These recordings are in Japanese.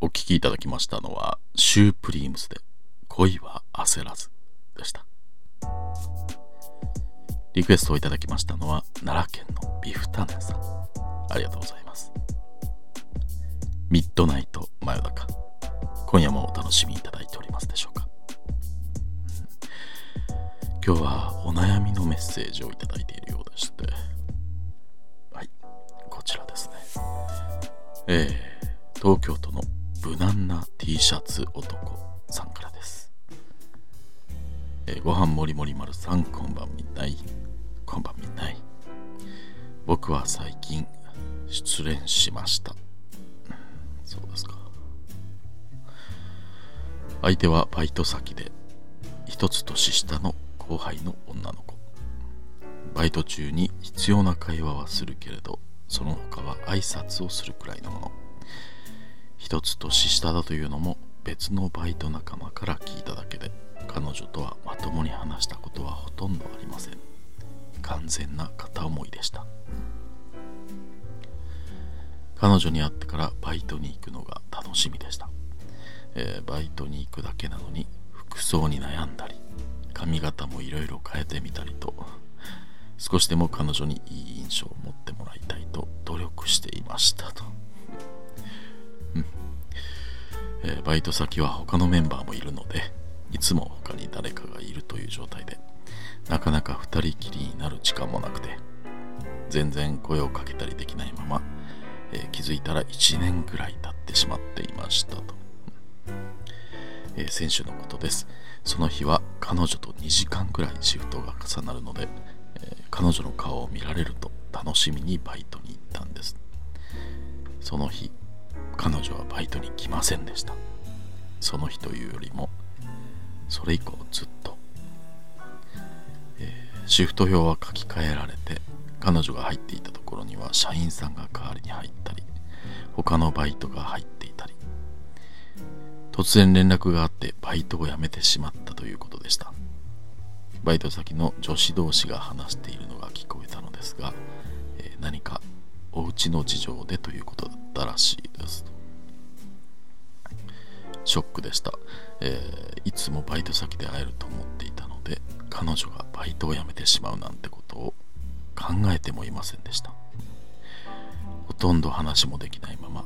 お聞きいただきましたのはシュープリームスで恋は焦らずでした。リクエストをいただきましたのは奈良県のビフタネさん、ありがとうございます。ミッドナイト真夜中、今夜もお楽しみいただいておりますでしょうか。今日はお悩みのメッセージをいただいているようでして、はい、こちらですね、東京都の無難な T シャツ男さんからです。ご飯もりもり丸さん、こんばんみない、こんばんみない。僕は最近失恋しました。そうですか。相手はバイト先で一つ年下の後輩の女の子。バイト中に必要な会話はするけれど、その他は挨拶をするくらいのもの。一つ年下だというのも別のバイト仲間から聞いただけで、彼女とはまともに話したことはほとんどありません。完全な片思いでした。彼女に会ってからバイトに行くのが楽しみでした。バイトに行くだけなのに服装に悩んだり、髪型もいろいろ変えてみたりと、少しでも彼女にいい印象を持ってもらいたいと努力していましたと。バイト先は他のメンバーもいるので、いつも他に誰かがいるという状態で、なかなか二人きりになる時間もなくて、全然声をかけたりできないまま、気づいたら1年くらい経ってしまっていましたと。先週のことです。その日は彼女と2時間くらいシフトが重なるので、彼女の顔を見られると楽しみにバイトに行ったんです。その日彼女はバイトに来ませんでした。その日というよりもそれ以降ずっと、シフト表は書き換えられて、彼女が入っていたところには社員さんが代わりに入ったり、他のバイトが入っていたり、突然連絡があってバイトを辞めてしまったということでした。バイト先の女子同士が話しているのが聞こえたのですが、何かお家の事情でということだったらしいです。ショックでした。いつもバイト先で会えると思っていたので、彼女がバイトを辞めてしまうなんてことを考えてもいませんでした。ほとんど話もできないまま、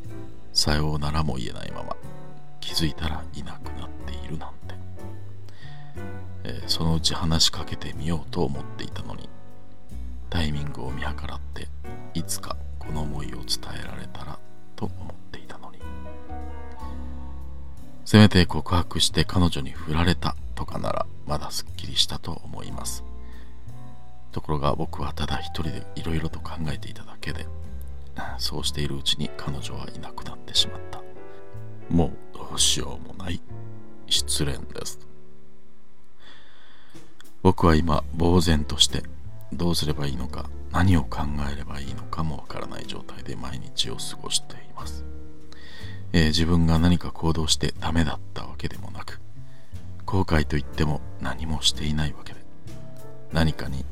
さようならも言えないまま、気づいたらいなくなっているなんて。そのうち話しかけてみようと思っていたのに、タイミングを見計らって、いつかこの思いを伝えられたらと思っていたのに。せめて告白して彼女に振られたとかならまだすっきりしたと思います。ところが僕はただ一人でいろいろと考えていただけで、そうしているうちに彼女はいなくなってしまった。もうどうしようもない失恋です。僕は今呆然として、どうすればいいのか、何を考えればいいのかもわからない状態で毎日を過ごしています。自分が何か行動してダメだったわけでもなく、後悔といっても何もしていないわけで、何かに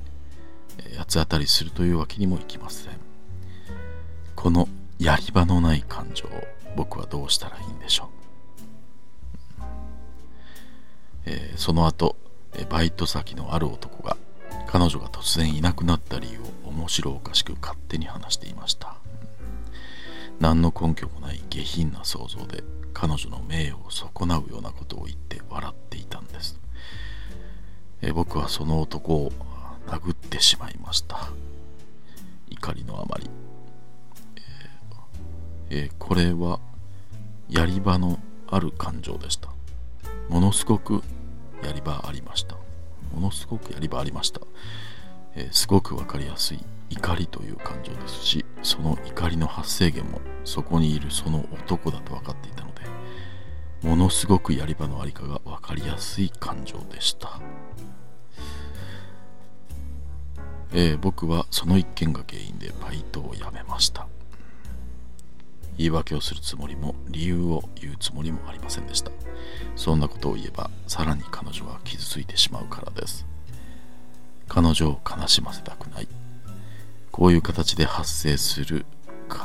八つ当たりするというわけにもいきません。このやり場のない感情を僕はどうしたらいいんでしょう。その後、バイト先のある男が彼女が突然いなくなった理由を面白おかしく勝手に話していました。何の根拠もない下品な想像で彼女の名誉を損なうようなことを言って笑っていたんです。僕はその男を殴ってしまいました。怒りのあまり。これはやり場のある感情でした。ものすごくやり場ありました。ものすごくやり場ありました。すごくわかりやすい怒りという感情ですし、その怒りの発生源もそこにいるその男だと分かっていたので、ものすごくやり場のありかがわかりやすい感情でした。僕はその一件が原因でバイトを辞めました。言い訳をするつもりも理由を言うつもりもありませんでした。そんなことを言えばさらに彼女は傷ついてしまうからです。彼女を悲しませたくない。こういう形で発生する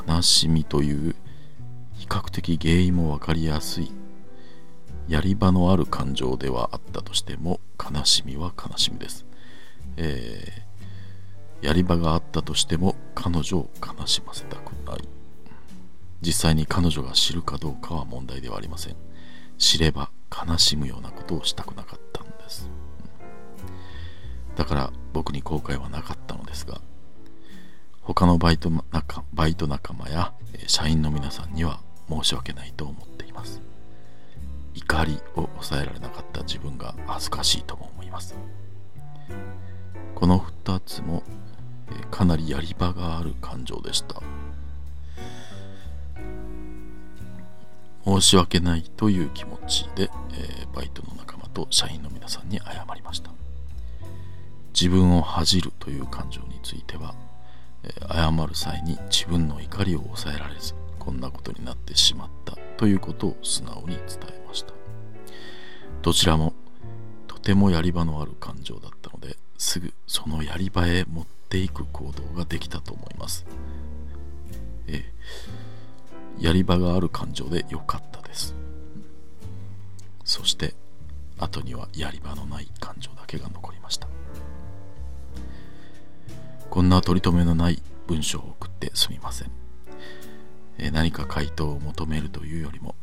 悲しみという比較的原因もわかりやすい、やり場のある感情ではあったとしても、悲しみは悲しみです。やり場があったとしても彼女を悲しませたくない。実際に彼女が知るかどうかは問題ではありません。知れば悲しむようなことをしたくなかったんです。だから僕に後悔はなかったのですが、他のバイト仲間や社員の皆さんには申し訳ないと思っています。怒りを抑えられなかった自分が恥ずかしいとも思います。この2つもかなりやり場がある感情でした。申し訳ないという気持ちで、バイトの仲間と社員の皆さんに謝りました。自分を恥じるという感情については、謝る際に自分の怒りを抑えられず、こんなことになってしまったということを素直に伝えました。どちらもとてもやり場のある感情だったので、すぐそのやり場へ持っていく行動ができたと思います。やり場がある感情で良かったです。そして後にはやり場のない感情だけが残りました。こんな取り留めのない文章を送ってすみません。何か回答を求めるというよりも、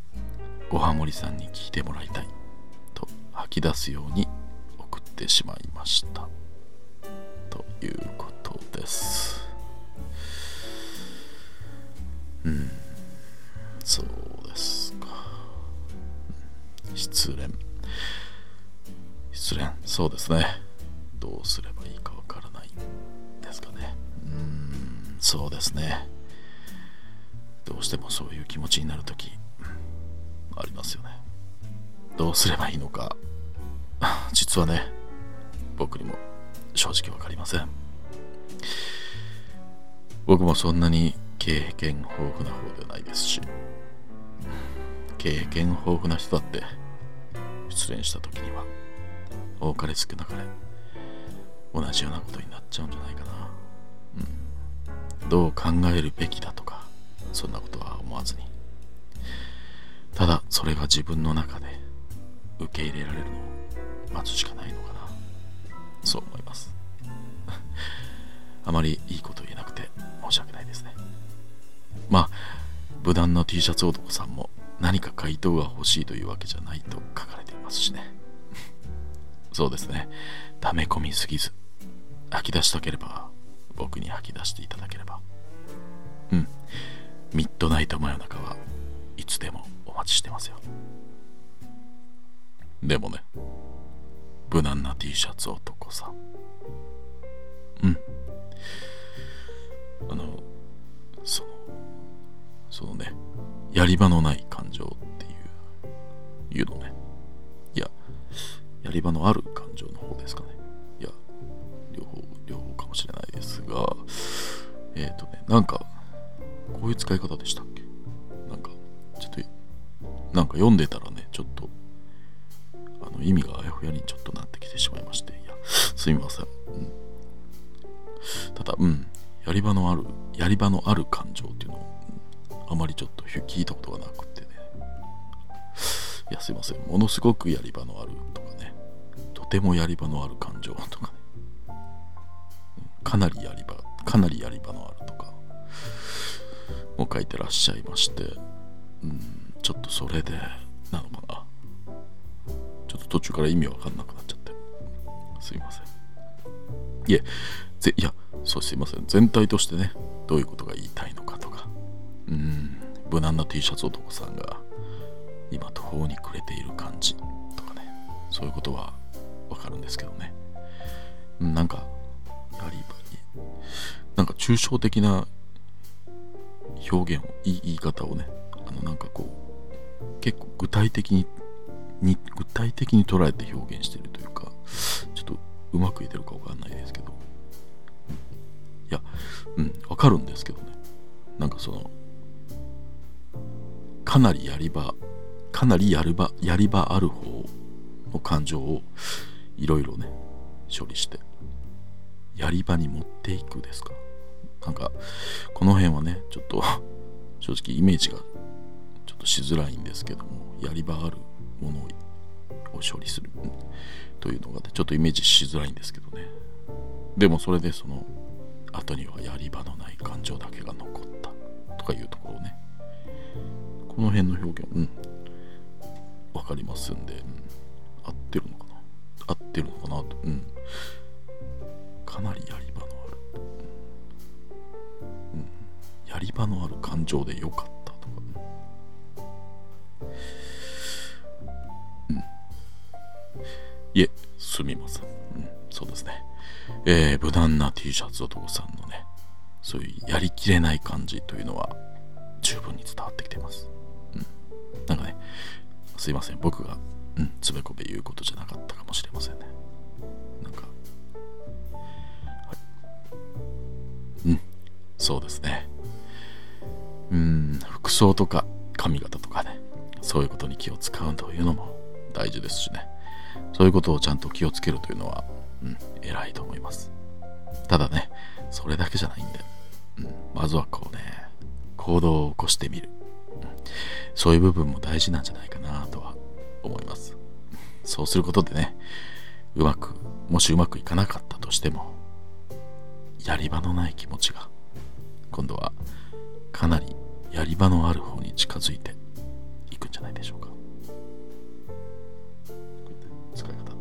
ごはもりさんに聞いてもらいたいと吐き出すように送ってしまいましたということです。そうですか。失恋、そうですね。どうすればいいかわからないですかね。そうですね。どうしてもそういう気持ちになるときありますよね。どうすればいいのか、実はね、僕にも正直わかりません。僕もそんなに経験豊富な方ではないですし、経験豊富な人だって失恋したときには多かれ少なかれ同じようなことになっちゃうんじゃないかな。どう考えるべきだとかそんなことは思わずに、ただそれが自分の中で受け入れられるのを待つしかないのかな、そう思います。あまりいいこと言えなくて申し訳ないですね。無難な T シャツ男さんも何か回答が欲しいというわけじゃないと書かれていますしね。そうですね。溜め込みすぎず、吐き出したければ僕に吐き出していただければ、ミッドナイト真夜中はいつでもお待ちしてますよ。でもね、無難な T シャツ男さん、そのね、やり場のない感情っていうのね、いや、やり場のある感情の方ですかね。いや、両方かもしれないですが、なんかこういう使い方でしたっけ？なんか読んでたらね、ちょっと意味があやふやにちょっとなってきてしまいまして、いや、すみません。ただ、やり場のある感情っていうのをあまりちょっと聞いたことがなくてね、いや、すいません。ものすごくやり場のあるとかね、とてもやり場のある感情とかね、かなりやり場のあるとかも書いてらっしゃいまして、ちょっとそれでなのかな、ちょっと途中から意味わかんなくなっちゃってすいません。すいません。全体としてね、どういうことが言いたいのかとか、無難な T シャツ男さんが今途方に暮れている感じとかね、そういうことはわかるんですけどね、なんかやり場になんか抽象的な表現を、言い方をね、なんかこう結構具体的に捉えて表現しているというか、ちょっとうまく言えてるかわかんないですけど、わかるんですけどね、なんかそのかなりやり場ある方の感情をいろいろね処理してやり場に持っていくですか。なんかこの辺はね、ちょっと正直イメージがちょっとしづらいんですけども、やり場あるものを処理するというのが、ね、ちょっとイメージしづらいんですけどね。でもそれでその後にはやり場のない感情だけが残ったとかいうところね、この辺の表現、わかりますんで、合ってるのかな、合ってるのかなと、かなりやり場のある、やり場のある感情でよかったとか、いえ、すみません、そうですね、無難な T シャツ男さんのね、そういうやりきれない感じというのは十分に伝わってきてます、なんかね、すいません、僕がつべこべ言うことじゃなかったかもしれませんね。なんか、はい、そうですね、服装とか髪型とかね、そういうことに気を使うというのも大事ですしね、そういうことをちゃんと気をつけるというのは偉いと思います。ただね、それだけじゃないんで、まずはこうね、行動を起こしてみる、そういう部分も大事なんじゃないかなとは思います。そうすることでね、もしうまくいかなかったとしても、やり場のない気持ちが今度はかなりやり場のある方に近づいていくんじゃないでしょうか。使い方